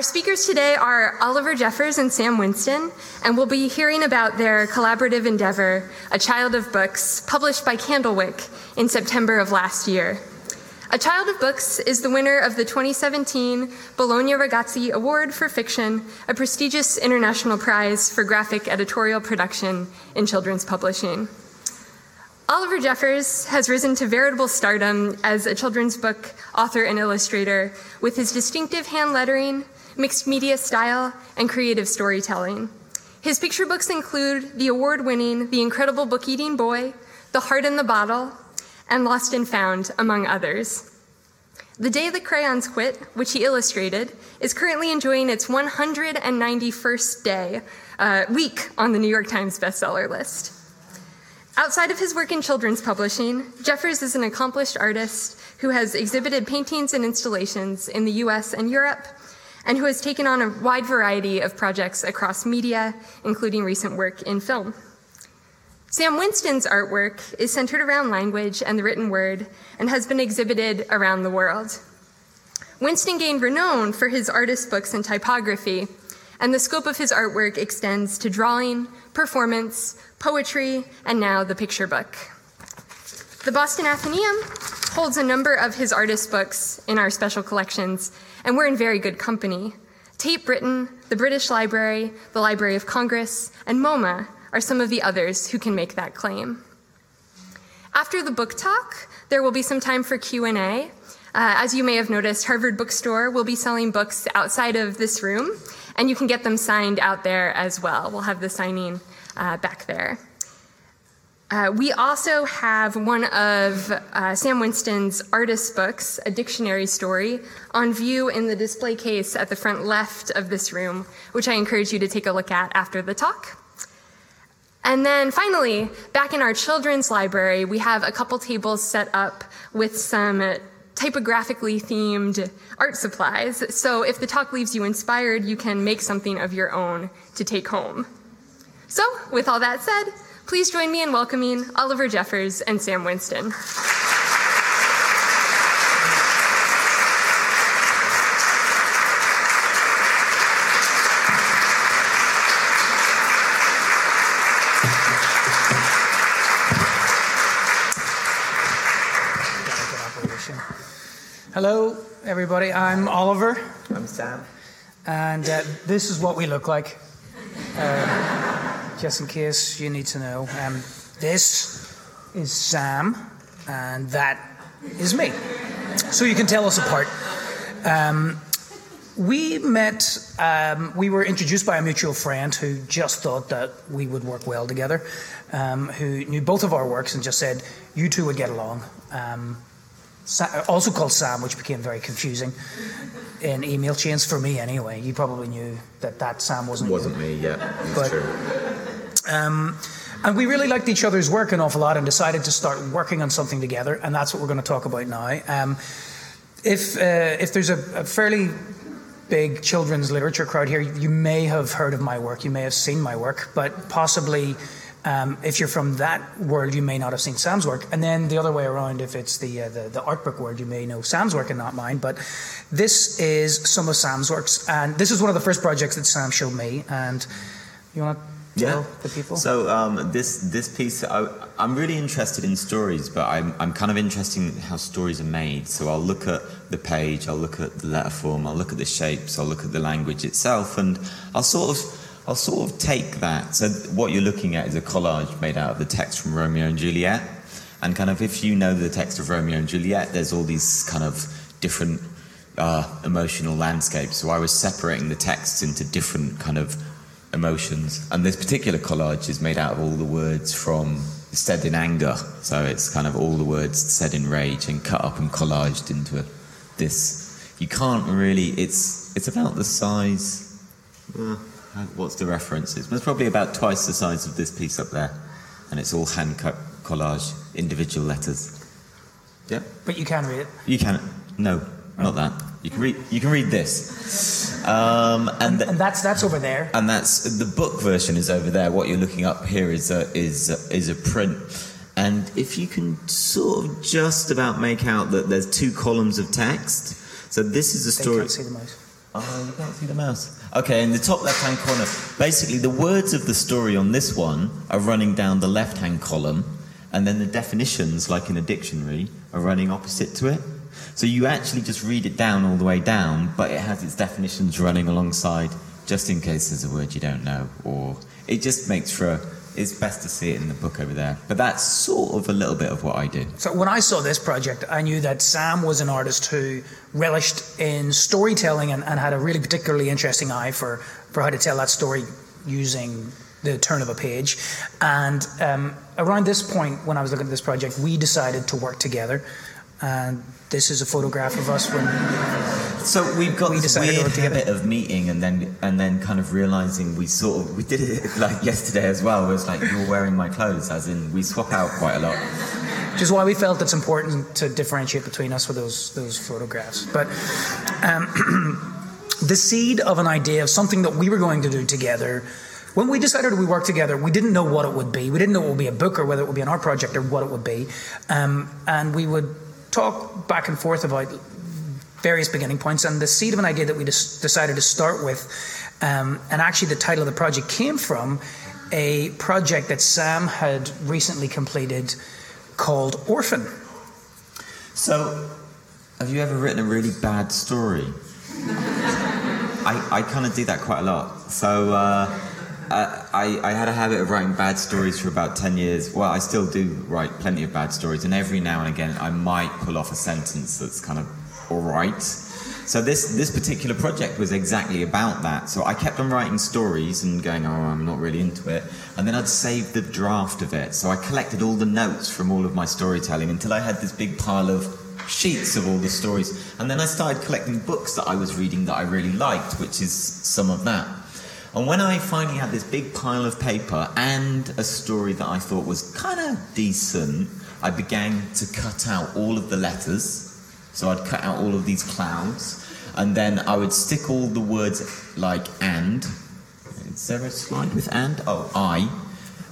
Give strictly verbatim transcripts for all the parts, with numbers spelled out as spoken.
Our speakers today are Oliver Jeffers and Sam Winston, and we'll be hearing about their collaborative endeavor, A Child of Books, published by Candlewick in September of last year. A Child of Books is the winner of the twenty seventeen Bologna Ragazzi Award for Fiction, a prestigious international prize for graphic editorial production in children's publishing. Oliver Jeffers has risen to veritable stardom as a children's book author and illustrator with his distinctive hand lettering, mixed media style, and creative storytelling. His picture books include the award-winning The Incredible Book-Eating Boy, The Heart in the Bottle, and Lost and Found, among others. The Day the Crayons Quit, which he illustrated, is currently enjoying its one hundred ninety-first day, uh, week on the New York Times bestseller list. Outside of his work in children's publishing, Jeffers is an accomplished artist who has exhibited paintings and installations in the U S and Europe, and who has taken on a wide variety of projects across media, including recent work in film. Sam Winston's artwork is centered around language and the written word, and has been exhibited around the world. Winston gained renown for his artist books and typography, and the scope of his artwork extends to drawing, performance, poetry, and now the picture book. The Boston Athenaeum holds a number of his artist books in our special collections, and we're in very good company. Tate Britain, the British Library, the Library of Congress, and MoMA are some of the others who can make that claim. After the book talk, there will be some time for Q and A. Uh, as you may have noticed, Harvard Bookstore will be selling books outside of this room, and you can get them signed out there as well. We'll have the signing uh, back there. Uh, we also have one of uh, Sam Winston's artist books, A Dictionary Story, on view in the display case at the front left of this room, which I encourage you to take a look at after the talk. And then finally, back in our children's library, we have a couple tables set up with some uh, typographically themed art supplies, so if the talk leaves you inspired, you can make something of your own to take home. So, with all that said, please join me in welcoming Oliver Jeffers and Sam Winston. Hello, everybody. I'm Oliver. I'm Sam. And uh, this is what we look like, uh, just in case you need to know. Um, this is Sam, and that is me. So you can tell us apart. Um, we met, um, we were introduced by a mutual friend who just thought that we would work well together, um, who knew both of our works and just said, you two would get along. Um, Also called Sam, which became very confusing in email chains for me. Anyway, you probably knew that that Sam wasn't. Wasn't you. Me, yeah. But, true. Um, and we really liked each other's work an awful lot, and decided to start working on something together, and that's what we're going to talk about now. Um, if uh, if there's a, a fairly big children's literature crowd here, you may have heard of my work, you may have seen my work, but possibly. Um, if you're from that world, you may not have seen Sam's work. And then the other way around, if it's the, uh, the the art book world, you may know Sam's work and not mine. But this is some of Sam's works. And this is one of the first projects that Sam showed me. And you want to tell yeah. the people? So um, this this piece, I, I'm really interested in stories, but I'm, I'm kind of interested in how stories are made. So I'll look at the page, I'll look at the letter form, I'll look at the shapes, I'll look at the language itself, and I'll sort of... I'll sort of take that. So what you're looking at is a collage made out of the text from Romeo and Juliet. And kind of if you know the text of Romeo and Juliet, there's all these kind of different uh, emotional landscapes. So I was separating the texts into different kind of emotions. And this particular collage is made out of all the words from said in anger. So it's kind of all the words said in rage and cut up and collaged into this. You can't really... It's, it's about the size... Uh, What's the reference? It's probably about twice the size of this piece up there. And it's all hand cut collage, individual letters. Yeah? But you can read it. You can. No, not that. You can read You can read this. Um, and, and, th- and that's that's over there. And that's the book version is over there. What you're looking up here is a, is a, is a print. And if you can sort of just about make out that there's two columns of text. So this is a story... They can't see the most. Oh, you can't see the mouse. Okay, in the top left-hand corner. Basically, the words of the story on this one are running down the left-hand column, and then the definitions, like in a dictionary, are running opposite to it. So you actually just read it down all the way down, but it has its definitions running alongside, just in case there's a word you don't know, or it just makes for a... It's best to see it in the book over there. But that's sort of a little bit of what I do. So when I saw this project, I knew that Sam was an artist who relished in storytelling and, and had a really particularly interesting eye for, for how to tell that story using the turn of a page. And um, around this point, when I was looking at this project, we decided to work together. And this is a photograph of us when... So we've got we this weird habit of meeting and then and then kind of realising we sort of... We did it like yesterday as well, where it's like, you're wearing my clothes, as in we swap out quite a lot. Which is why we felt it's important to differentiate between us with those, those photographs. But um, the seed of an idea of something that we were going to do together... When we decided we worked together, we didn't know what it would be. We didn't know it would be a book or whether it would be an art project or what it would be. Um, and we would... talk back and forth about various beginning points, and the seed of an idea that we just decided to start with, um, and actually the title of the project came from a project that Sam had recently completed called Orphan. So, have you ever written a really bad story? I, I kind of do that quite a lot. So, uh, I, I had a habit of writing bad stories for about ten years. Well, I still do write plenty of bad stories, and every now and again I might pull off a sentence that's kind of all right. So this, this particular project was exactly about that. So I kept on writing stories and going, oh, I'm not really into it. And then I'd save the draft of it. So I collected all the notes from all of my storytelling until I had this big pile of sheets of all the stories. And then I started collecting books that I was reading that I really liked, which is some of that. And when I finally had this big pile of paper and a story that I thought was kind of decent, I began to cut out all of the letters. So I'd cut out all of these clouds, and then I would stick all the words like and. Is there a slide with and? Oh, I.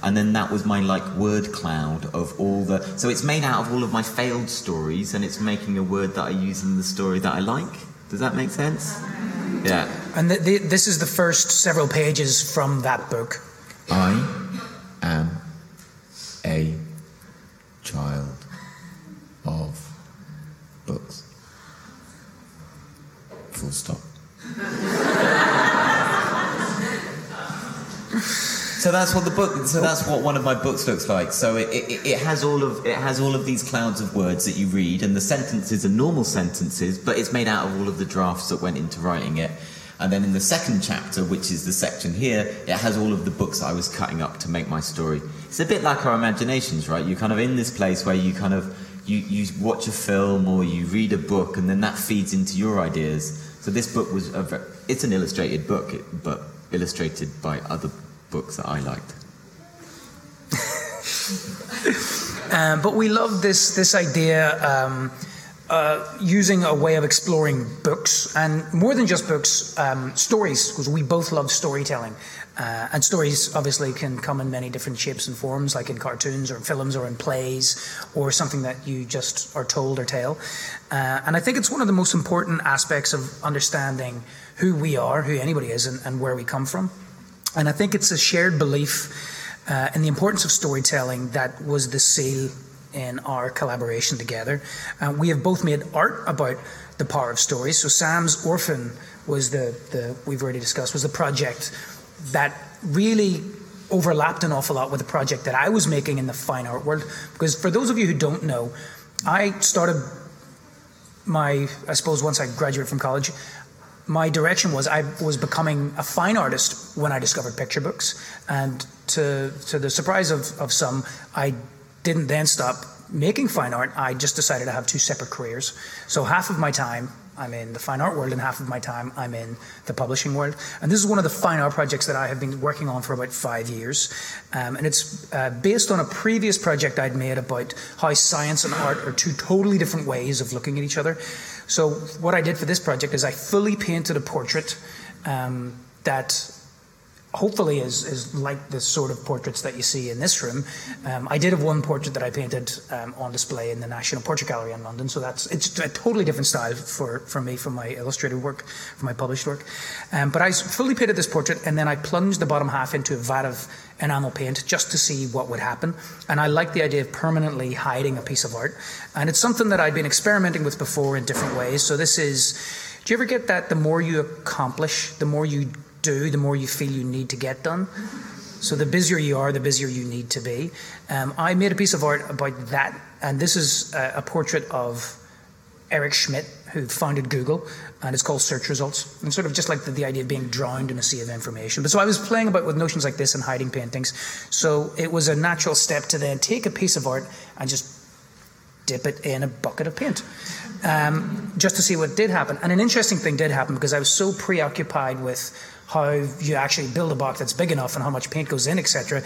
And then that was my like word cloud of all the... So it's made out of all of my failed stories, and it's making a word that I use in the story that I like. Does that make sense? Yeah. And the, the, this is the first several pages from that book. I am a child of books. Full stop. So that's what the book. So that's what one of my books looks like. So it, it, it has all of it has all of these clouds of words that you read, and the sentences are normal sentences, but it's made out of all of the drafts that went into writing it. And then in the second chapter, which is the section here, it has all of the books I was cutting up to make my story. It's a bit like our imaginations, right? You're kind of in this place where you kind of you, you watch a film or you read a book, and then that feeds into your ideas. So this book was a, it's an illustrated book, but illustrated by other books that I liked. um, but we love this this idea um, uh, using a way of exploring books, and more than just books, um, stories, because we both love storytelling. Uh, and stories obviously can come in many different shapes and forms, like in cartoons or in films or in plays or something that you just are told or tell. Uh, and I think it's one of the most important aspects of understanding who we are, who anybody is, and, and where we come from. And I think it's a shared belief uh, in the importance of storytelling that was the seal in our collaboration together. Uh, we have both made art about the power of stories. So Sam's Orphan was the, the we've already discussed, was the project that really overlapped an awful lot with the project that I was making in the fine art world. Because for those of you who don't know, I started my, I suppose once I graduated from college, my direction was I was becoming a fine artist when I discovered picture books. And to to the surprise of, of some, I didn't then stop making fine art. I just decided to have two separate careers. So half of my time I'm in the fine art world and half of my time I'm in the publishing world. And this is one of the fine art projects that I have been working on for about five years. Um, and it's uh, based on a previous project I'd made about how science and art are two totally different ways of looking at each other. So what I did for this project is I fully painted a portrait um, that hopefully is, is like the sort of portraits that you see in this room. Um, I did have one portrait that I painted um, on display in the National Portrait Gallery in London, so that's it's a totally different style for, for me, from my illustrated work, from my published work. Um, but I fully painted this portrait, and then I plunged the bottom half into a vat of enamel paint just to see what would happen. And I like the idea of permanently hiding a piece of art. And it's something that I'd been experimenting with before in different ways. So this is, do you ever get that the more you accomplish, the more you do, the more you feel you need to get done? So the busier you are, the busier you need to be. Um, I made a piece of art about that, and this is a, a portrait of Eric Schmidt, who founded Google, and it's called Search Results. And sort of just like the, the idea of being drowned in a sea of information. But so I was playing about with notions like this and hiding paintings. So it was a natural step to then take a piece of art and just dip it in a bucket of paint, um, just to see what did happen. And an interesting thing did happen, because I was so preoccupied with how you actually build a box that's big enough and how much paint goes in, et cetera,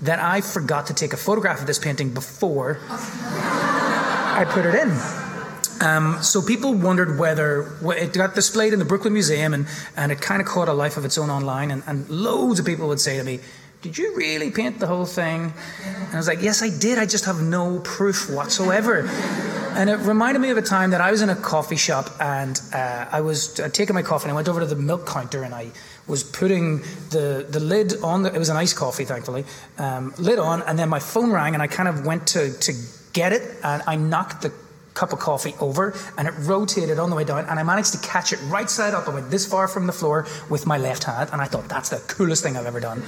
that I forgot to take a photograph of this painting before I put it in. Um, so people wondered whether it got displayed in the Brooklyn Museum, and, and it kind of caught a life of its own online, and, and loads of people would say to me, "Did you really paint the whole thing?" And I was like, "Yes, I did. I just have no proof whatsoever." And it reminded me of a time that I was in a coffee shop, and uh, I was uh, taking my coffee, and I went over to the milk counter, and I was putting the, the lid on. The, it was an iced coffee, thankfully. Um, lid on, and then my phone rang, and I kind of went to, to get it, and I knocked the cup of coffee over, and it rotated on the way down, and I managed to catch it right side up. I went this far from the floor with my left hand, and I thought, that's the coolest thing I've ever done.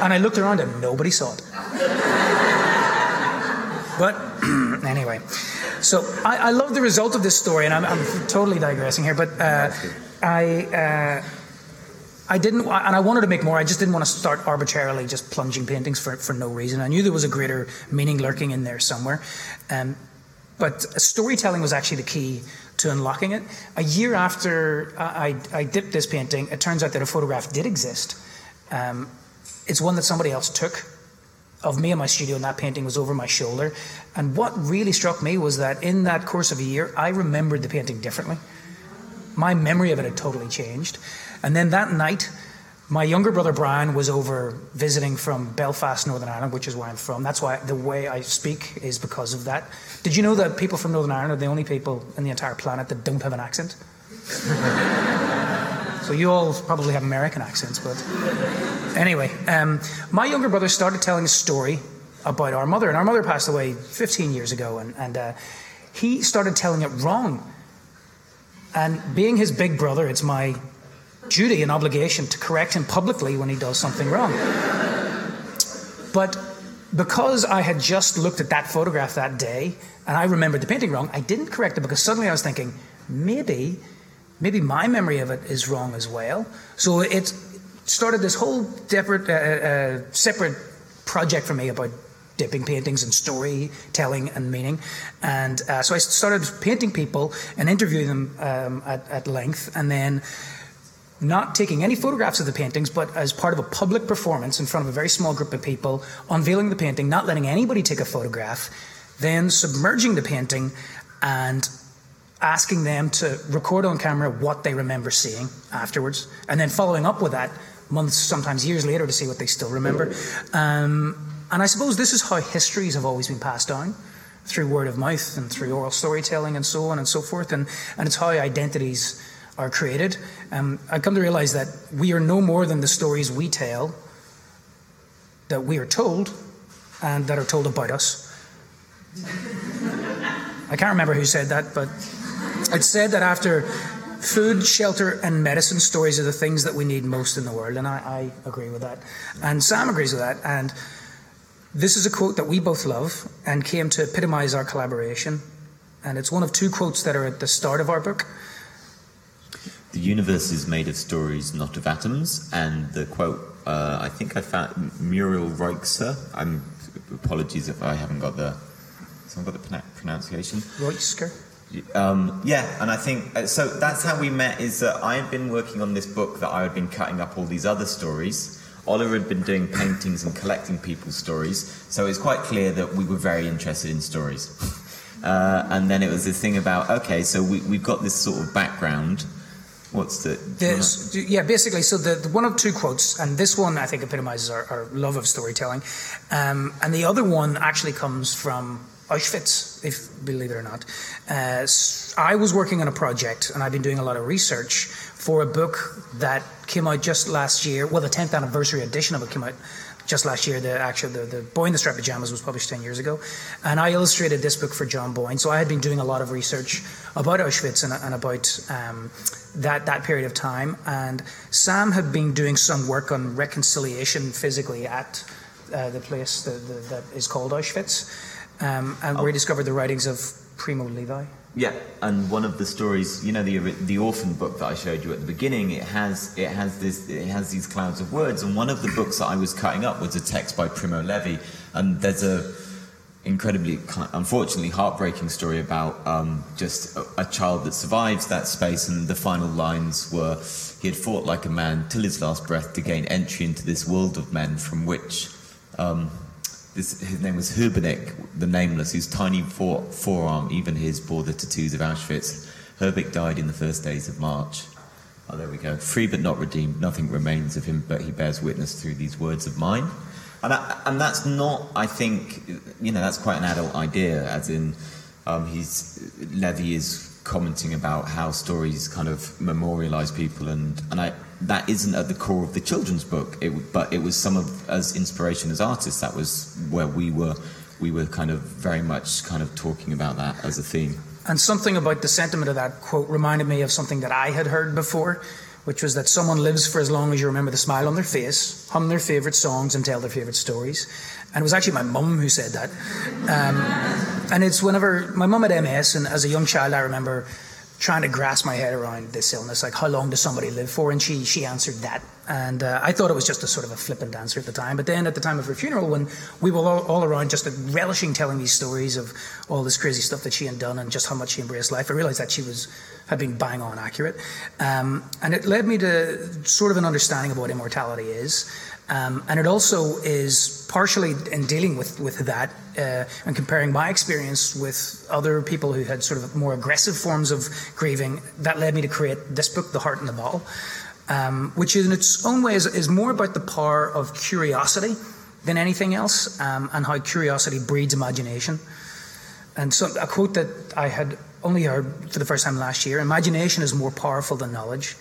And I looked around, and nobody saw it. But anyway, so I, I love the result of this story, and I'm, I'm totally digressing here, but uh, I... Uh, I didn't, and I wanted to make more. I just didn't want to start arbitrarily just plunging paintings for, for no reason. I knew there was a greater meaning lurking in there somewhere. Um, but storytelling was actually the key to unlocking it. A year after I, I dipped this painting, it turns out that a photograph did exist. Um, it's one that somebody else took of me in my studio, and that painting was over my shoulder. And what really struck me was that in that course of a year, I remembered the painting differently. My memory of it had totally changed. And then that night, my younger brother Brian was over visiting from Belfast, Northern Ireland, which is where I'm from. That's why the way I speak is because of that. Did you know that people from Northern Ireland are the only people on the entire planet that don't have an accent? So you all probably have American accents, but anyway. Um, my younger brother started telling a story about our mother, and our mother passed away fifteen years ago, and, and uh, he started telling it wrong. And being his big brother, it's my duty and obligation to correct him publicly when he does something wrong. But because I had just looked at that photograph that day, and I remembered the painting wrong, I didn't correct it, because suddenly I was thinking, maybe, maybe my memory of it is wrong as well. So it started this whole separate, uh, uh, separate project for me about dipping paintings and storytelling and meaning. And uh, so I started painting people and interviewing them um, at, at length, and then not taking any photographs of the paintings, but as part of a public performance in front of a very small group of people, unveiling the painting, not letting anybody take a photograph, then submerging the painting and asking them to record on camera what they remember seeing afterwards, and then following up with that months, sometimes years later, to see what they still remember. Um, and I suppose this is how histories have always been passed down, through word of mouth and through oral storytelling and so on and so forth, and, and it's how identities are created. Um, I come to realize that we are no more than the stories we tell, that we are told, and that are told about us. I can't remember who said that, but it's said that after food, shelter, and medicine, stories are the things that we need most in the world, and I, I agree with that. And Sam agrees with that, and this is a quote that we both love and came to epitomize our collaboration, and it's one of two quotes that are at the start of our book. The universe is made of stories, not of atoms. And the quote, uh, I think I found Muriel Rukeyser. I'm apologies if I haven't got the, haven't got the pronunciation. Rukeyser. Um, yeah, and I think uh, so. That's how we met. Is that I had been working on this book that I had been cutting up all these other stories. Oliver had been doing paintings and collecting people's stories. So it's quite clear that we were very interested in stories. Uh, and then it was this thing about okay, so we, we've got this sort of background. What's the... This, yeah, basically, so the, the one of two quotes, and this one I think epitomizes our, our love of storytelling, um, and the other one actually comes from Auschwitz, if believe it or not. Uh, I was working on a project, and I've been doing a lot of research for a book that came out just last year, well, the tenth anniversary edition of it came out just last year. The actual the, the Boy in the Striped Pajamas was published ten years ago, and I illustrated this book for John Boyne. So I had been doing a lot of research about Auschwitz and, and about um, that that period of time, and Sam had been doing some work on reconciliation physically at uh, the place that, that is called Auschwitz, um, and oh. rediscovered the writings of Primo Levi. Yeah, and one of the stories, you know, the the Orphan book that I showed you at the beginning, it has it has this it has these clouds of words, and one of the books that I was cutting up was a text by Primo Levi, and there's a incredibly, unfortunately, heartbreaking story about um, just a, a child that survives that space, and the final lines were, "He had fought like a man till his last breath to gain entry into this world of men from which." Um, This, his name was Herbenick, the Nameless, whose tiny fore, forearm, even his, bore the tattoos of Auschwitz. Herbenick died in the first days of March. Oh, there we go. Free but not redeemed, nothing remains of him, but he bears witness through these words of mine. And I, and that's not, I think, you know, that's quite an adult idea, as in um, he's, Levy is commenting about how stories kind of memorialise people, and, and I... that isn't at the core of the children's book, it, but it was some of as inspiration as artists. That was where we were, we were kind of very much kind of talking about that as a theme. And something about the sentiment of that quote reminded me of something that I had heard before, which was that someone lives for as long as you remember the smile on their face, hum their favourite songs, and tell their favourite stories. And it was actually my mum who said that. Um, and it's whenever my mum had M S, and as a young child, I remember trying to grasp my head around this illness, like how long does somebody live for? And she she answered that, and uh, I thought it was just a sort of a flippant answer at the time. But then at the time of her funeral, when we were all, all around just relishing telling these stories of all this crazy stuff that she had done and just how much she embraced life, I realised that she was had been bang on accurate, um, and it led me to sort of an understanding of what immortality is. Um, and it also is partially in dealing with, with that uh, and comparing my experience with other people who had sort of more aggressive forms of grieving that led me to create this book, The Heart in the Bottle, um, which in its own way is, is more about the power of curiosity than anything else, um, and how curiosity breeds imagination. And so a quote that I had only heard for the first time last year: imagination is more powerful than knowledge.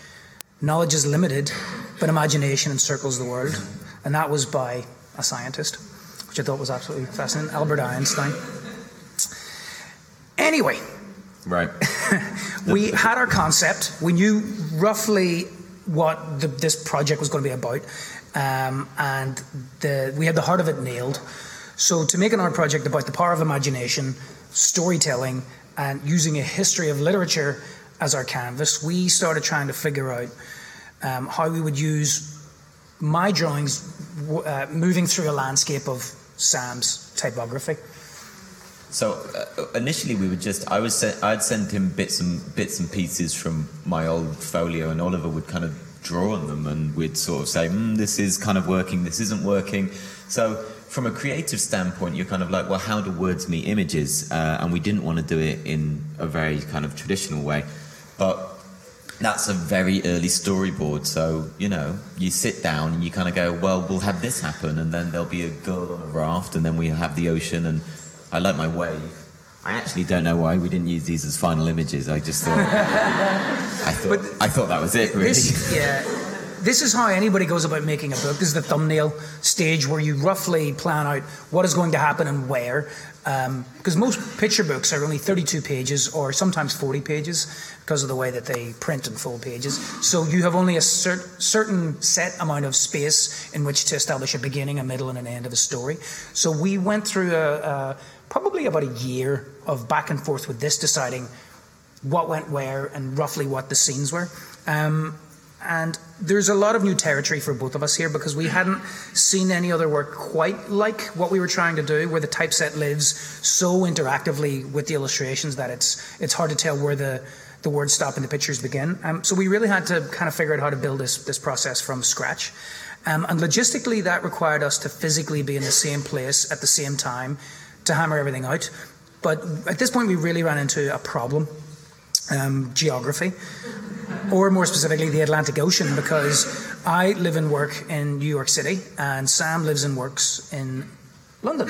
Knowledge is limited, but imagination encircles the world. And that was by a scientist, which I thought was absolutely fascinating, Albert Einstein. Anyway, right. We had our concept. We knew roughly what the, this project was going to be about, um, and the, we had the heart of it nailed. So to make an art project about the power of imagination, storytelling, and using a history of literature as our canvas, we started trying to figure out um, how we would use my drawings uh, moving through a landscape of Sam's typography. So uh, initially we would just, I was sent, I'd send him bits and bits and pieces from my old folio, and Oliver would kind of draw on them, and we'd sort of say, mm, this is kind of working, this isn't working. So from a creative standpoint, you're kind of like, well, how do words meet images? Uh, and we didn't want to do it in a very kind of traditional way. But that's a very early storyboard, so, you know, you sit down and you kind of go, well, we'll have this happen, and then there'll be a girl on a raft, and then we have the ocean, and I like my wave. I actually don't know why we didn't use these as final images. I just thought... I thought, but I thought that was it, really. This, yeah, this is how anybody goes about making a book. This is the thumbnail stage where you roughly plan out what is going to happen and where. Because um, most picture books are only thirty-two pages or sometimes forty pages because of the way that they print in full pages. So you have only a cert- certain set amount of space in which to establish a beginning, a middle, and an end of a story. So we went through a, a, probably about a year of back and forth with this, deciding what went where and roughly what the scenes were. Um, and there's a lot of new territory for both of us here, because we hadn't seen any other work quite like what we were trying to do, where the typeset lives so interactively with the illustrations that it's it's hard to tell where the, the words stop and the pictures begin. Um, so we really had to kind of figure out how to build this, this process from scratch. Um, and logistically, that required us to physically be in the same place at the same time to hammer everything out. But at this point, we really ran into a problem, um, geography, or more specifically the Atlantic Ocean, because I live and work in New York City and Sam lives and works in London.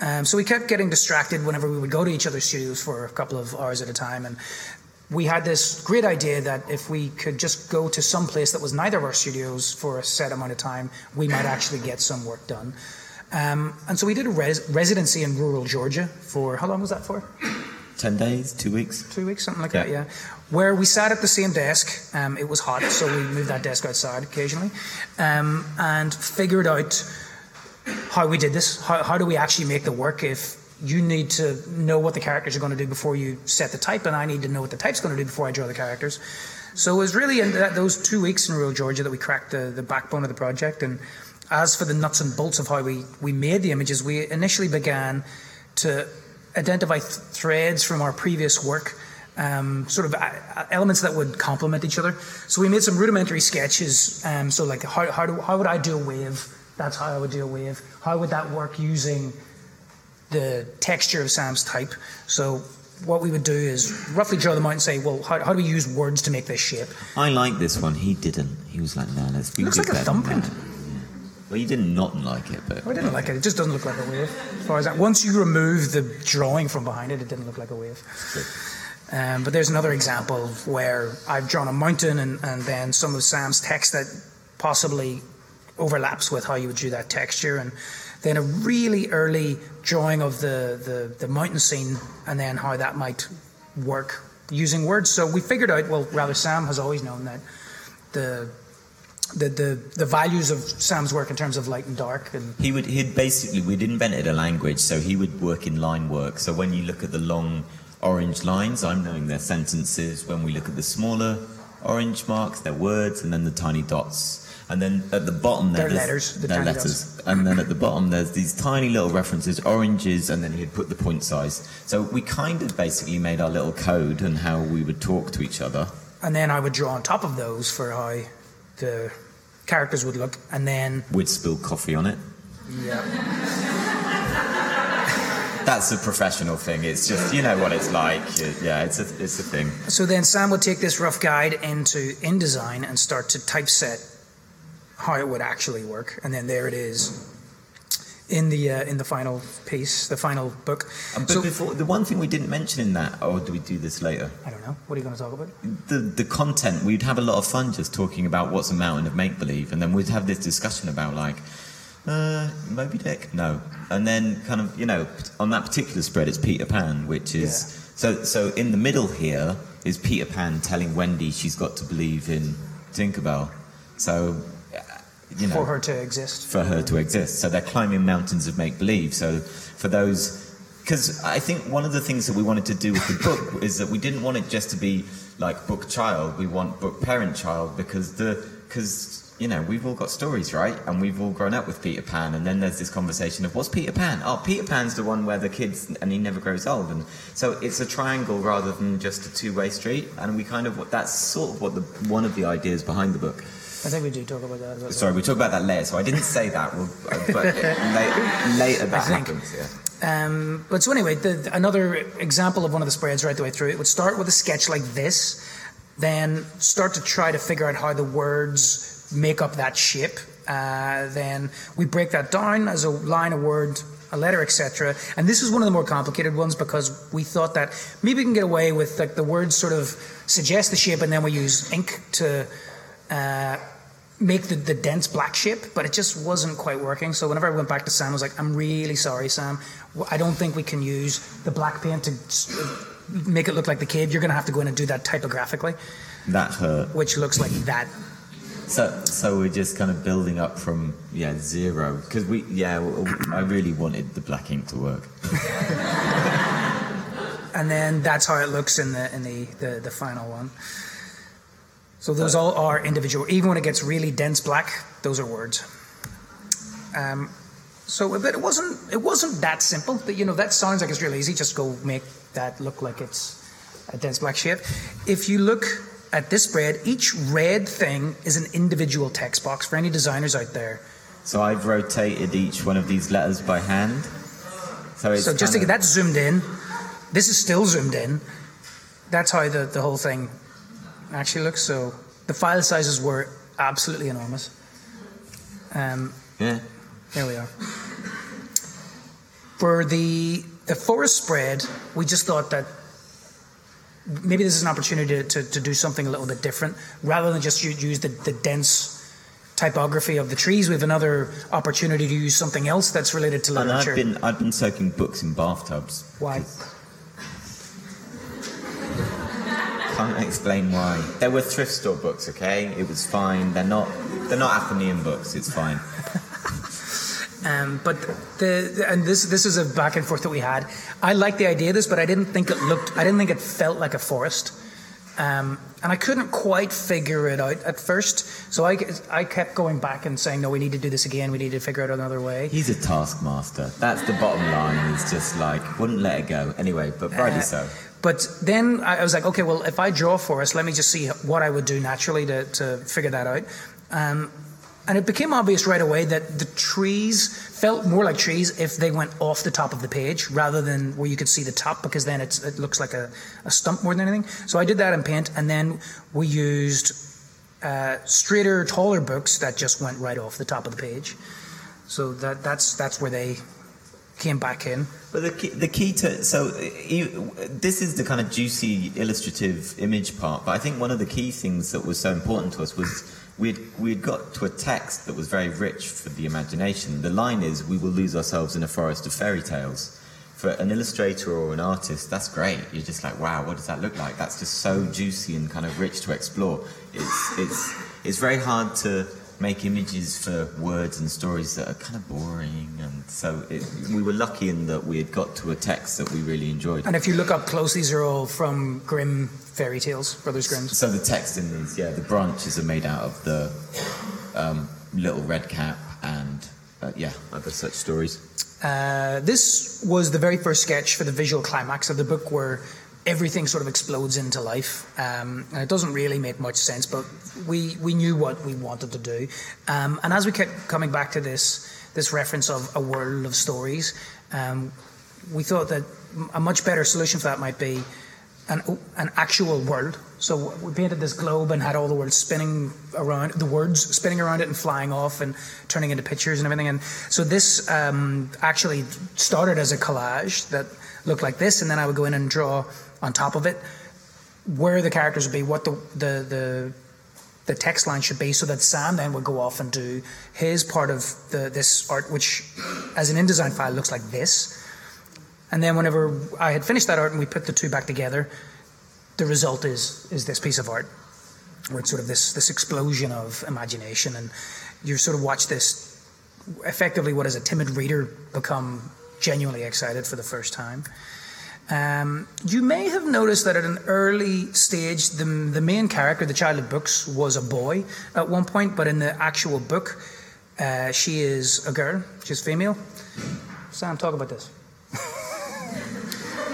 Um, so we kept getting distracted whenever we would go to each other's studios for a couple of hours at a time. And we had this great idea that if we could just go to some place that was neither of our studios for a set amount of time, we might actually get some work done. Um, and so we did a res- residency in rural Georgia for, how long was that for? Ten days, two weeks. Two weeks, something like yeah. that, yeah. Where we sat at the same desk. Um, it was hot, so we moved that desk outside occasionally, um, and figured out how we did this. How, how do we actually make the work if you need to know what the characters are going to do before you set the type, and I need to know what the type's going to do before I draw the characters. So it was really in that, those two weeks in rural Georgia that we cracked the, the backbone of the project. And as for the nuts and bolts of how we, we made the images, we initially began to identify th- threads from our previous work, um, sort of uh, elements that would complement each other. So we made some rudimentary sketches. Um, so like, how how, do, how would I do a wave? That's how I would do a wave. How would that work using the texture of Sam's type? So what we would do is roughly draw them out and say, well, how, how do we use words to make this shape? I like this one. He didn't. He was like, no, nah, let's be good. It looks like a thumbprint. Well, you did not like it, but... Oh, I didn't like it. It just doesn't look like a wave. As far as that, once you remove the drawing from behind it, it didn't look like a wave. Um, but there's another example where I've drawn a mountain and, and then some of Sam's text that possibly overlaps with how you would do that texture. And then a really early drawing of the, the, the mountain scene and then how that might work using words. So we figured out, well, rather Sam has always known that the... The, the the values of Sam's work in terms of light and dark, and he would he'd basically we'd invented a language, so he would work in line work. So when you look at the long orange lines, I'm knowing they're sentences. When we look at the smaller orange marks, they're words, and then the tiny dots, and then at the bottom they're letters, the they're letters, dots. And then at the bottom there's these tiny little references, oranges, and then he'd put the point size. So we kind of basically made our little code and how we would talk to each other. And then I would draw on top of those for how the characters would look, and then we'd spill coffee on it. Yeah. That's a professional thing. It's just, you know what it's like. Yeah, it's a it's a thing. So then Sam would take this rough guide into InDesign and start to typeset how it would actually work, and then there it is in the uh, in the final piece, the final book. But so, before, the one thing we didn't mention in that, or do we do this later? I don't know. What are you going to talk about? The the content. We'd have a lot of fun just talking about what's a mountain of make believe, and then we'd have this discussion about like, uh, Moby Dick, no, and then kind of, you know, on that particular spread it's Peter Pan, which is yeah. so so in the middle here is Peter Pan telling Wendy she's got to believe in Tinkerbell, so. You know, for her to exist. For her to exist. So they're climbing mountains of make-believe. So for those... Because I think one of the things that we wanted to do with the book is that we didn't want it just to be like book child. We want book parent child because, the, because you know, we've all got stories, right? And we've all grown up with Peter Pan. And then there's this conversation of, what's Peter Pan? Oh, Peter Pan's the one where the kids... And he never grows old. And so it's a triangle rather than just a two-way street. And we kind of... That's sort of what the one of the ideas behind the book... I think we do talk about that. Sorry, we talk about that later, so I didn't say that, we'll, but later, later that happens, yeah. Um, but so anyway, the, the, another example of one of the spreads right the way through, it would start with a sketch like this, then start to try to figure out how the words make up that shape. Uh, then we break that down as a line, a word, a letter, et cetera. And this is one of the more complicated ones because we thought that maybe we can get away with like the words sort of suggest the shape and then we use ink to... Uh, make the, the dense black shape, but it just wasn't quite working. So whenever I went back to Sam, I was like, I'm really sorry, Sam. I don't think we can use the black paint to make it look like the cave. You're going to have to go in and do that typographically. That hurt. Which looks like that. So so we're just kind of building up from, yeah, zero. Because we, yeah, I really wanted the black ink to work. And then that's how it looks in the in the, the, the final one. So those all are individual. Even when it gets really dense black, those are words. Um, so, but it wasn't it wasn't that simple. But, you know, that sounds like it's really easy. Just go make that look like it's a dense black shape. If you look at this spread, each red thing is an individual text box for any designers out there. So I've rotated each one of these letters by hand. So, it's so just to get that zoomed in. This is still zoomed in. that's how the, the whole thing actually looks. So the file sizes were absolutely enormous. Um, yeah. Here we are. For the the forest spread, we just thought that maybe this is an opportunity to, to, to do something a little bit different. Rather than just use the, the dense typography of the trees, we have another opportunity to use something else that's related to literature. And I've been, I've been soaking books in bathtubs. Why? Can't explain why. There were thrift store books, okay? It was fine. They're not they're not Athenaeum books. It's fine. Um, but the and this this is a back and forth that we had. I liked the idea of this, but I didn't think it looked. I didn't think it felt like a forest, um, and I couldn't quite figure it out at first. So I, I kept going back and saying, "No, we need to do this again. We need to figure out another way." He's a taskmaster. That's the bottom line. He's just like wouldn't let it go anyway. But rightly uh, so. But then I was like, okay, well, if I draw forest, let me just see what I would do naturally to to figure that out. Um, And it became obvious right away that the trees felt more like trees if they went off the top of the page rather than where you could see the top, because then it's, it looks like a, a stump more than anything. So I did that in paint, and then we used uh, straighter, taller books that just went right off the top of the page. So that that's that's where they came back in. But the key, the key to so you, this is the kind of juicy, illustrative image part. But I think one of the key things that was so important to us was. We'd, we'd got to a text that was very rich for the imagination. The line is, we will lose ourselves in a forest of fairy tales. For an illustrator or an artist, that's great. You're just like, wow, what does that look like? That's just so juicy and kind of rich to explore. It's, it's, it's very hard to make images for words and stories that are kind of boring. And so it, we were lucky in that we had got to a text that we really enjoyed. And if you look up close, these are all from Grimm fairy tales, Brothers Grimm. So the text in these, yeah, the branches are made out of the um, Little Red Cap and, uh, yeah, other such stories. Uh, this was the very first sketch for the visual climax of the book where everything sort of explodes into life, um, and it doesn't really make much sense, but we, we knew what we wanted to do. Um, and as we kept coming back to this this reference of a world of stories, um, we thought that a much better solution for that might be an an actual world. So we painted this globe and had all the words spinning around, the words spinning around it and flying off and turning into pictures and everything. And so this um, actually started as a collage that looked like this, and then I would go in and draw on top of it where the characters would be, what the, the the the text line should be, so that Sam then would go off and do his part of the this art, which as an InDesign file looks like this. And then whenever I had finished that art and we put the two back together, the result is is this piece of art where it's sort of this this explosion of imagination, and you sort of watch this effectively what is a timid reader become genuinely excited for the first time. Um, you may have noticed that at an early stage, the, the main character, the child of books, was a boy at one point, but in the actual book, uh, she is a girl. She's female. Sam, talk about this.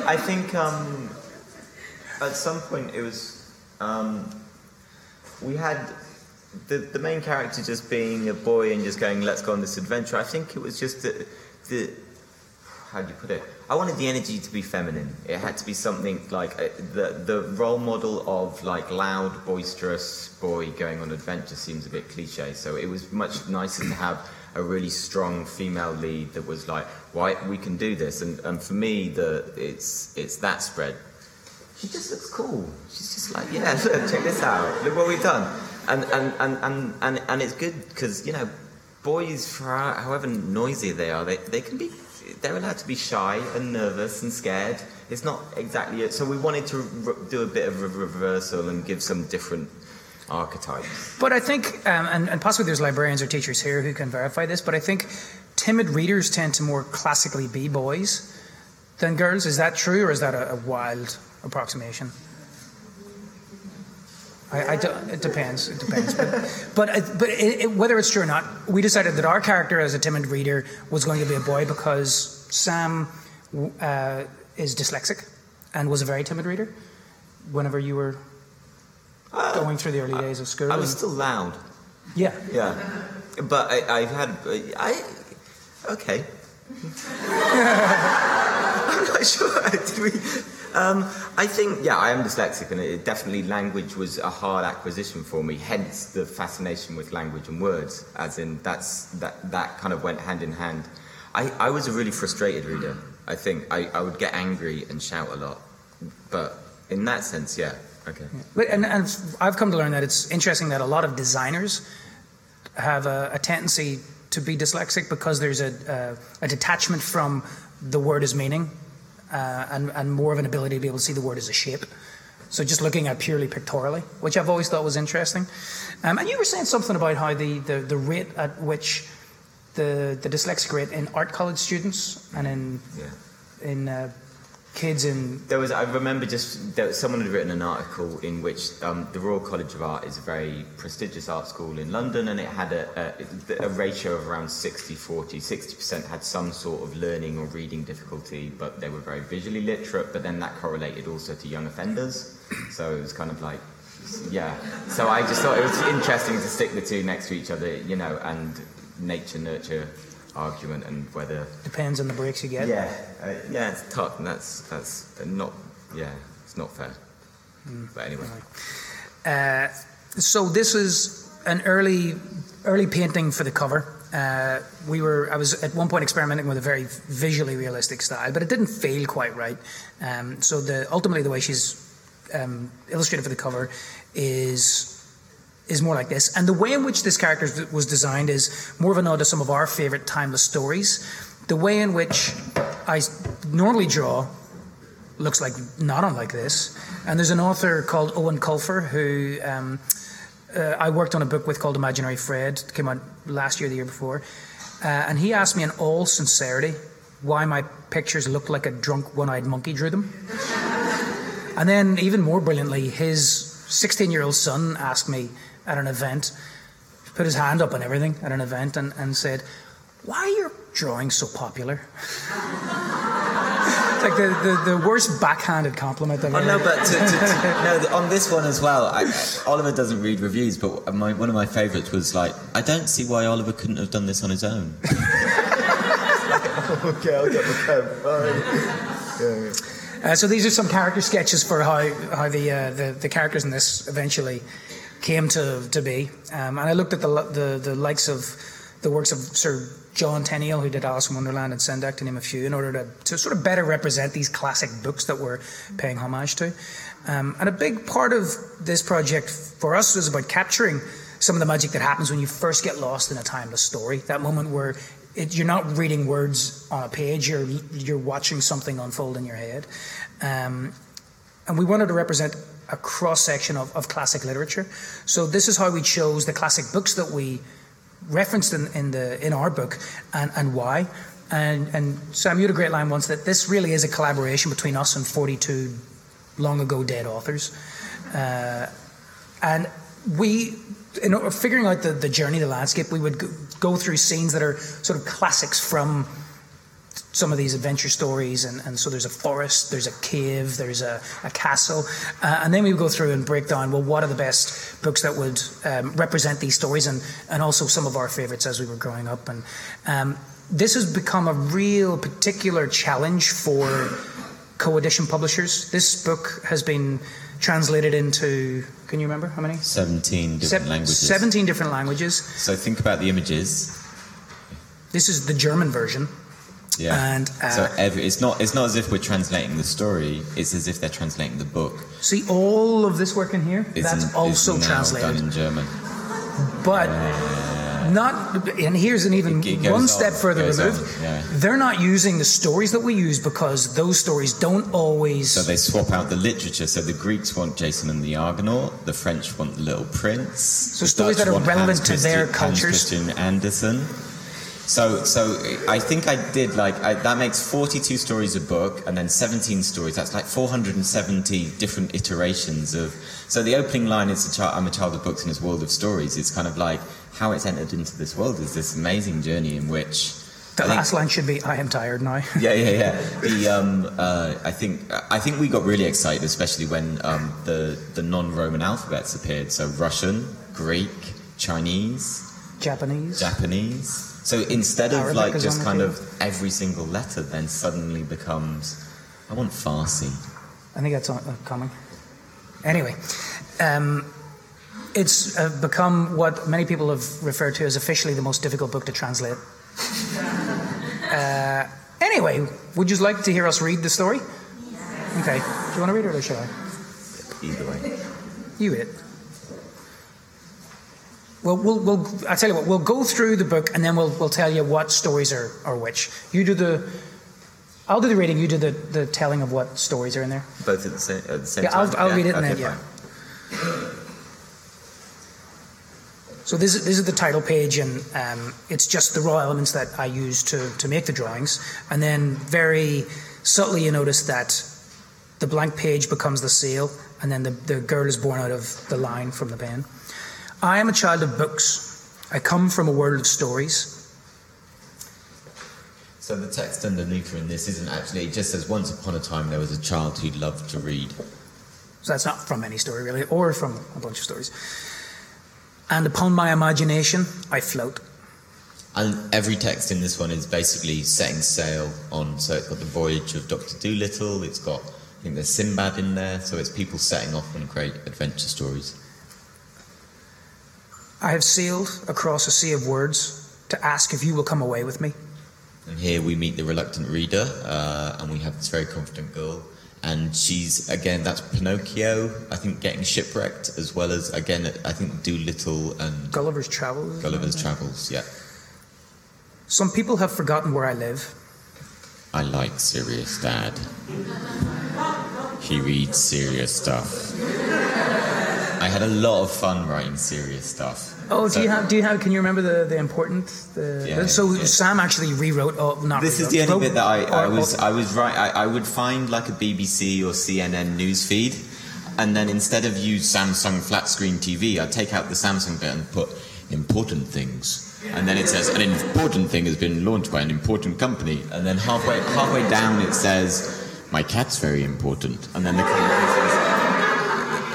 I think um, at some point it was um, we had the the main character just being a boy and just going, let's go on this adventure. I think it was just the, the how do you put it? I wanted the energy to be feminine. It had to be something like uh, the the role model of like loud, boisterous boy going on adventure seems a bit cliche. So it was much nicer to have a really strong female lead that was like, "Why we can do this." And and for me, the it's it's that spread. She just looks cool. She's just like, yeah, look, check this out. Look what we've done. And and and and and, and it's good because you know, boys, for however noisy they are, they they can be. They're allowed to be shy and nervous and scared. It's not exactly it. So we wanted to re- do a bit of a reversal and give some different archetypes. But I think, um, and, and possibly there's librarians or teachers here who can verify this, but I think timid readers tend to more classically be boys than girls. Is that true, or is that a, a wild approximation? I, I do, it depends. It depends. But but, but it, it, whether it's true or not, we decided that our character as a timid reader was going to be a boy because Sam uh, is dyslexic and was a very timid reader whenever you were uh, going through the early I, days of school. I was and, still loud. Yeah. Yeah. But I, I've had... I... Okay. I'm quite sure. Did we? Um, I think, yeah, I am dyslexic, and it, definitely language was a hard acquisition for me, hence the fascination with language and words, as in that's that, that kind of went hand in hand. I, I was a really frustrated reader, I think. I, I would get angry and shout a lot, but in that sense, yeah, okay. But, and, and I've come to learn that it's interesting that a lot of designers have a, a tendency to be dyslexic because there's a, a, a detachment from the word as meaning. Uh, and, and more of an ability to be able to see the word as a shape. So just looking at purely pictorially, which I've always thought was interesting. Um, and you were saying something about how the, the, the rate at which the, the dyslexic rate in art college students and in yeah. in uh, kids in... There was, I remember just there, someone had written an article in which um, the Royal College of Art is a very prestigious art school in London, and it had a, a, a ratio of around sixty forty. sixty percent had some sort of learning or reading difficulty, but they were very visually literate, but then that correlated also to young offenders. So it was kind of like, yeah. So I just thought it was interesting to stick the two next to each other, you know, and nature-nurture argument, and whether depends on the breaks you get. Yeah, uh, yeah, it's tough, and that's that's not yeah, it's not fair. Mm. But anyway, uh, so this is an early early painting for the cover. Uh, we were I was at one point experimenting with a very visually realistic style, but it didn't feel quite right. Um, so the ultimately the way she's um, illustrated for the cover is. is more like this. And the way in which this character was designed is more of an ode to some of our favourite timeless stories. The way in which I normally draw looks like not unlike this. And there's an author called Owen Colfer who um, uh, I worked on a book with called Imaginary Fred. It came out last year, the year before. Uh, and he asked me in all sincerity why my pictures looked like a drunk one-eyed monkey drew them. And then even more brilliantly, his sixteen-year-old son asked me, at an event, put his hand up and everything at an event and, and said, "Why are your drawings so popular?" Like the, the, the worst backhanded compliment I've ever. Oh, no, but to, to, to, no, on this one as well, I, Oliver doesn't read reviews, but my, one of my favourites was like, "I don't see why Oliver couldn't have done this on his own." Like, oh, okay, I'll get my camera. All right. Yeah, yeah. Uh, so these are some character sketches for how, how the, uh, the, the characters in this eventually came to, to be. Um, and I looked at the, the the likes of the works of Sir John Tenniel, who did Alice in Wonderland and Sendak, to name a few, in order to, to sort of better represent these classic books that we're paying homage to. Um, and a big part of this project for us was about capturing some of the magic that happens when you first get lost in a timeless story, that moment where it, you're not reading words on a page, you're, you're watching something unfold in your head. Um, and we wanted to represent a cross-section of, of classic literature. So this is how we chose the classic books that we referenced in, in the in our book and, and why. And, and Sam, you had a great line once that this really is a collaboration between us and forty-two long-ago dead authors. Uh, and we, in figuring out the, the journey, the landscape, we would go through scenes that are sort of classics from some of these adventure stories, and, and so there's a forest, there's a cave, there's a, a castle, uh, and then we would go through and break down, well, what are the best books that would um, represent these stories, and, and also some of our favourites as we were growing up. And um, this has become a real particular challenge for co-edition publishers. This book has been translated into, can you remember how many? seventeen different Se- languages. seventeen different languages. So think about the images. This is the German version. Yeah. And, uh, so every, it's not it's not as if we're translating the story. It's as if they're translating the book. See, all of this work in here is that's in, also is now translated done in German. But uh, not. And here's an even it, it one step on, further removed. Yeah. They're not using the stories that we use because those stories don't always. So they swap out the literature. So the Greeks want Jason and the Argonaut. The French want The Little Prince. So the stories Dutch that are relevant to Christi- their cultures. Hans Christian Andersen. So, so I think I did like I, that makes forty-two stories a book, and then seventeen stories. That's like four hundred seventy different iterations of. So the opening line is, a child, "I'm a child of books in this world of stories." It's kind of like how it's entered into this world is this amazing journey in which. The I last think, line should be, "I am tired now." Yeah, yeah, yeah. The, um, uh, I think I think we got really excited, especially when um, the the non-Roman alphabets appeared. So Russian, Greek, Chinese, Japanese, Japanese. So instead of Arabic like just kind of every single letter then suddenly becomes I want Farsi. I think that's on, uh, coming. Anyway, um, it's uh, become what many people have referred to as officially the most difficult book to translate. uh, anyway, would you like to hear us read the story? Yeah. Okay. Do you want to read it or shall I? Either way. You read it. Well, we'll, we'll, I'll tell you what, we'll go through the book and then we'll we'll tell you what stories are, are which. You do the, I'll do the reading, you do the, the telling of what stories are in there. Both at the same, at the same yeah, time? I'll, I'll yeah, I'll read it and okay, then, yeah. So this is, this is the title page, and um, it's just the raw elements that I use to, to make the drawings. And then very subtly you notice that the blank page becomes the seal, and then the, the girl is born out of the line from the pen. I am a child of books. I come from a world of stories. So the text underneath in this isn't actually, it just says once upon a time there was a child who loved to read. So that's not from any story really, or from a bunch of stories. And upon my imagination, I float. And every text in this one is basically setting sail on, so it's got the voyage of Doctor Dolittle, it's got, I think there's Sinbad in there, so it's people setting off on great adventure stories. I have sailed across a sea of words to ask if you will come away with me. And here we meet the reluctant reader, uh, and we have this very confident girl. And she's, again, that's Pinocchio, I think, getting shipwrecked, as well as, again, I think Dolittle and... Gulliver's Travels. Gulliver's Travels, yeah. Some people have forgotten where I live. I like serious dad. He reads serious stuff. I had a lot of fun writing serious stuff. Oh, so, do you have? Do you have? Can you remember the the important? The, yeah, so yeah. Sam actually rewrote. Oh, not this rewrote, is the only wrote, bit that I, I was. I was right. I, I would find like a B B C or C N N news feed, and then instead of use Samsung flat screen T V, I'd take out the Samsung bit and put important things. And then it says an important thing has been launched by an important company. And then halfway halfway down it says my cat's very important. And then the company says,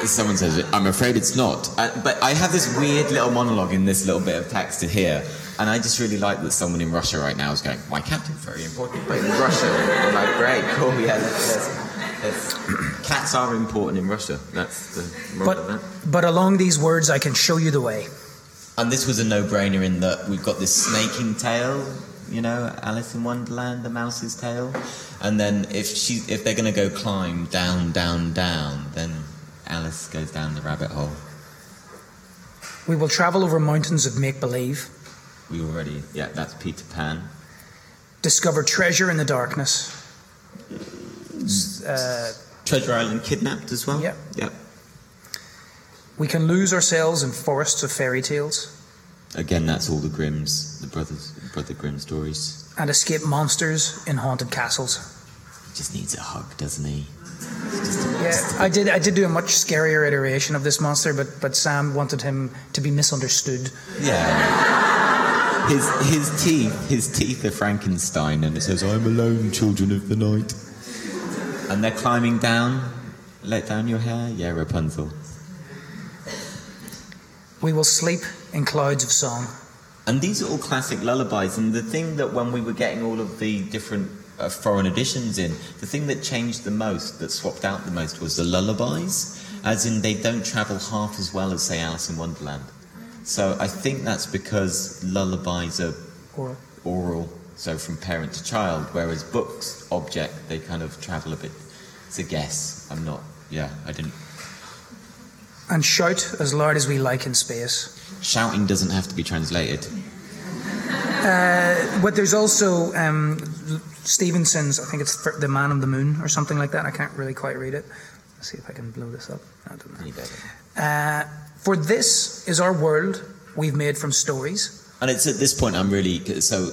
someone says it, I'm afraid it's not. Uh, but I have this weird little monologue in this little bit of text here, and I just really like that someone in Russia right now is going, my captain's very important, but in Russia. I'm like, great, cool, yeah. That's, that's, cats are important in Russia. That's the moral of that. But along these words, I can show you the way. And this was a no-brainer in that we've got this snaking tail, you know, Alice in Wonderland, the mouse's tail. And then if she, if they're going to go climb down, down, down, then... Alice goes down the rabbit hole. We will travel over mountains of make-believe. We already... Yeah, that's Peter Pan. Discover treasure in the darkness. Uh, Treasure Island kidnapped as well? Yeah. Yeah. We can lose ourselves in forests of fairy tales. Again, that's all the Grimms, the brothers, Brother Grimm stories. And escape monsters in haunted castles. He just needs a hug, doesn't he? Yeah, I did. I did do a much scarier iteration of this monster, but but Sam wanted him to be misunderstood. Yeah, his his teeth, his teeth are Frankenstein, and it says, "I'm alone, children of the night." And they're climbing down. Let down your hair, yeah, Rapunzel. We will sleep in clouds of song. And these are all classic lullabies. And the thing that when we were getting all of the different foreign editions in, the thing that changed the most, that swapped out the most, was the lullabies, as in they don't travel half as well as, say, Alice in Wonderland. So I think that's because lullabies are oral, oral so from parent to child, whereas books, object, they kind of travel a bit. It's a guess. I'm not... Yeah, I didn't... And shout as loud as we like in space. Shouting doesn't have to be translated. Uh, but there's also... Um, Stevenson's, I think it's The Man on the Moon or something like that. I can't really quite read it. Let's see if I can blow this up. I don't know. Uh, for this is our world we've made from stories. And it's at this point I'm really... So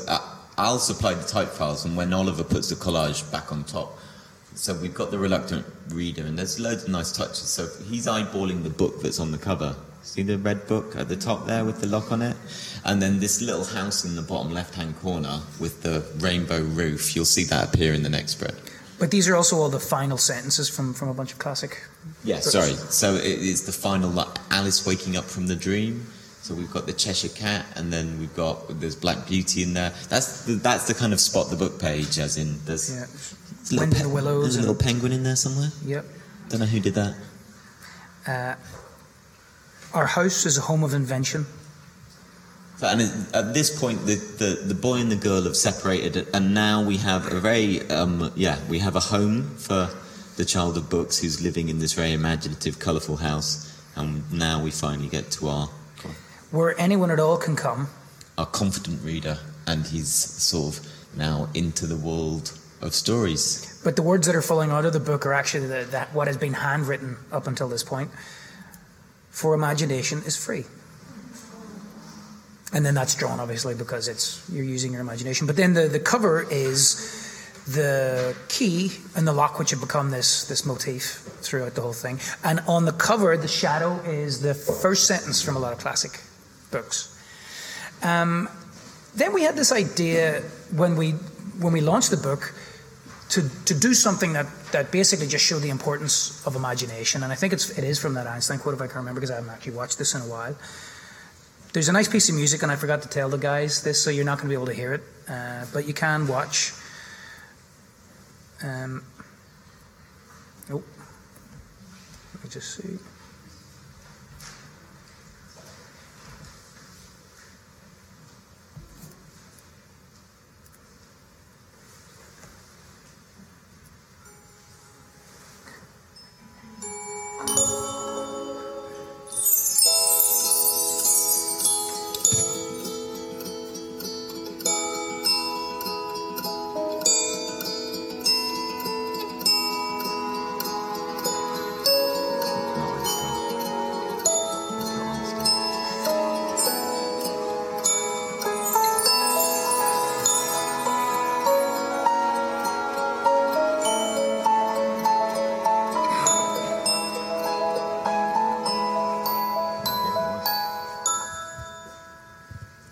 I'll supply the type files, and when Oliver puts the collage back on top... So we've got the reluctant reader, and there's loads of nice touches. So he's eyeballing the book that's on the cover. See the red book at the top there with the lock on it? And then this little house in the bottom left-hand corner with the rainbow roof. You'll see that appear in the next spread. But these are also all the final sentences from, from a bunch of classic... Yeah, books. Sorry. So it is the final, like, Alice waking up from the dream. So we've got the Cheshire Cat, and then we've got... There's Black Beauty in there. That's the, that's the kind of spot the book page, as in... There's. Yeah. Wind in the Willows. There's a little penguin in there somewhere. Yep. Don't know who did that. Uh, our house is a home of invention. And at this point, the, the, the boy and the girl have separated, and now we have a very, um, yeah, we have a home for the child of books who's living in this very imaginative, colourful house, and now we finally get to our... Where anyone at all can come. Our confident reader, and he's sort of now into the world of stories. But the words that are falling out of the book are actually the, the, what has been handwritten up until this point. For imagination is free. And then that's drawn, obviously, because it's you're using your imagination. But then the, the cover is the key and the lock, which have become this this motif throughout the whole thing. And on the cover, the shadow is the first sentence from a lot of classic books. Um, then we had this idea when we when we launched the book to to do something that, that basically just showed the importance of imagination. And I think it's it is from that Einstein quote, if I can remember, because I haven't actually watched this in a while. There's a nice piece of music, and I forgot to tell the guys this, so you're not going to be able to hear it, uh, but you can watch. Um, oh, let me just see.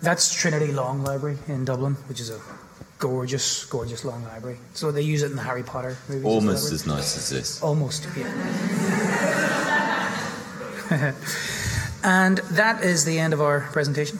That's Trinity Long Library in Dublin, which is a gorgeous, gorgeous long library. So they use it in the Harry Potter movies. Almost as nice as this. Almost, yeah. And that is the end of our presentation.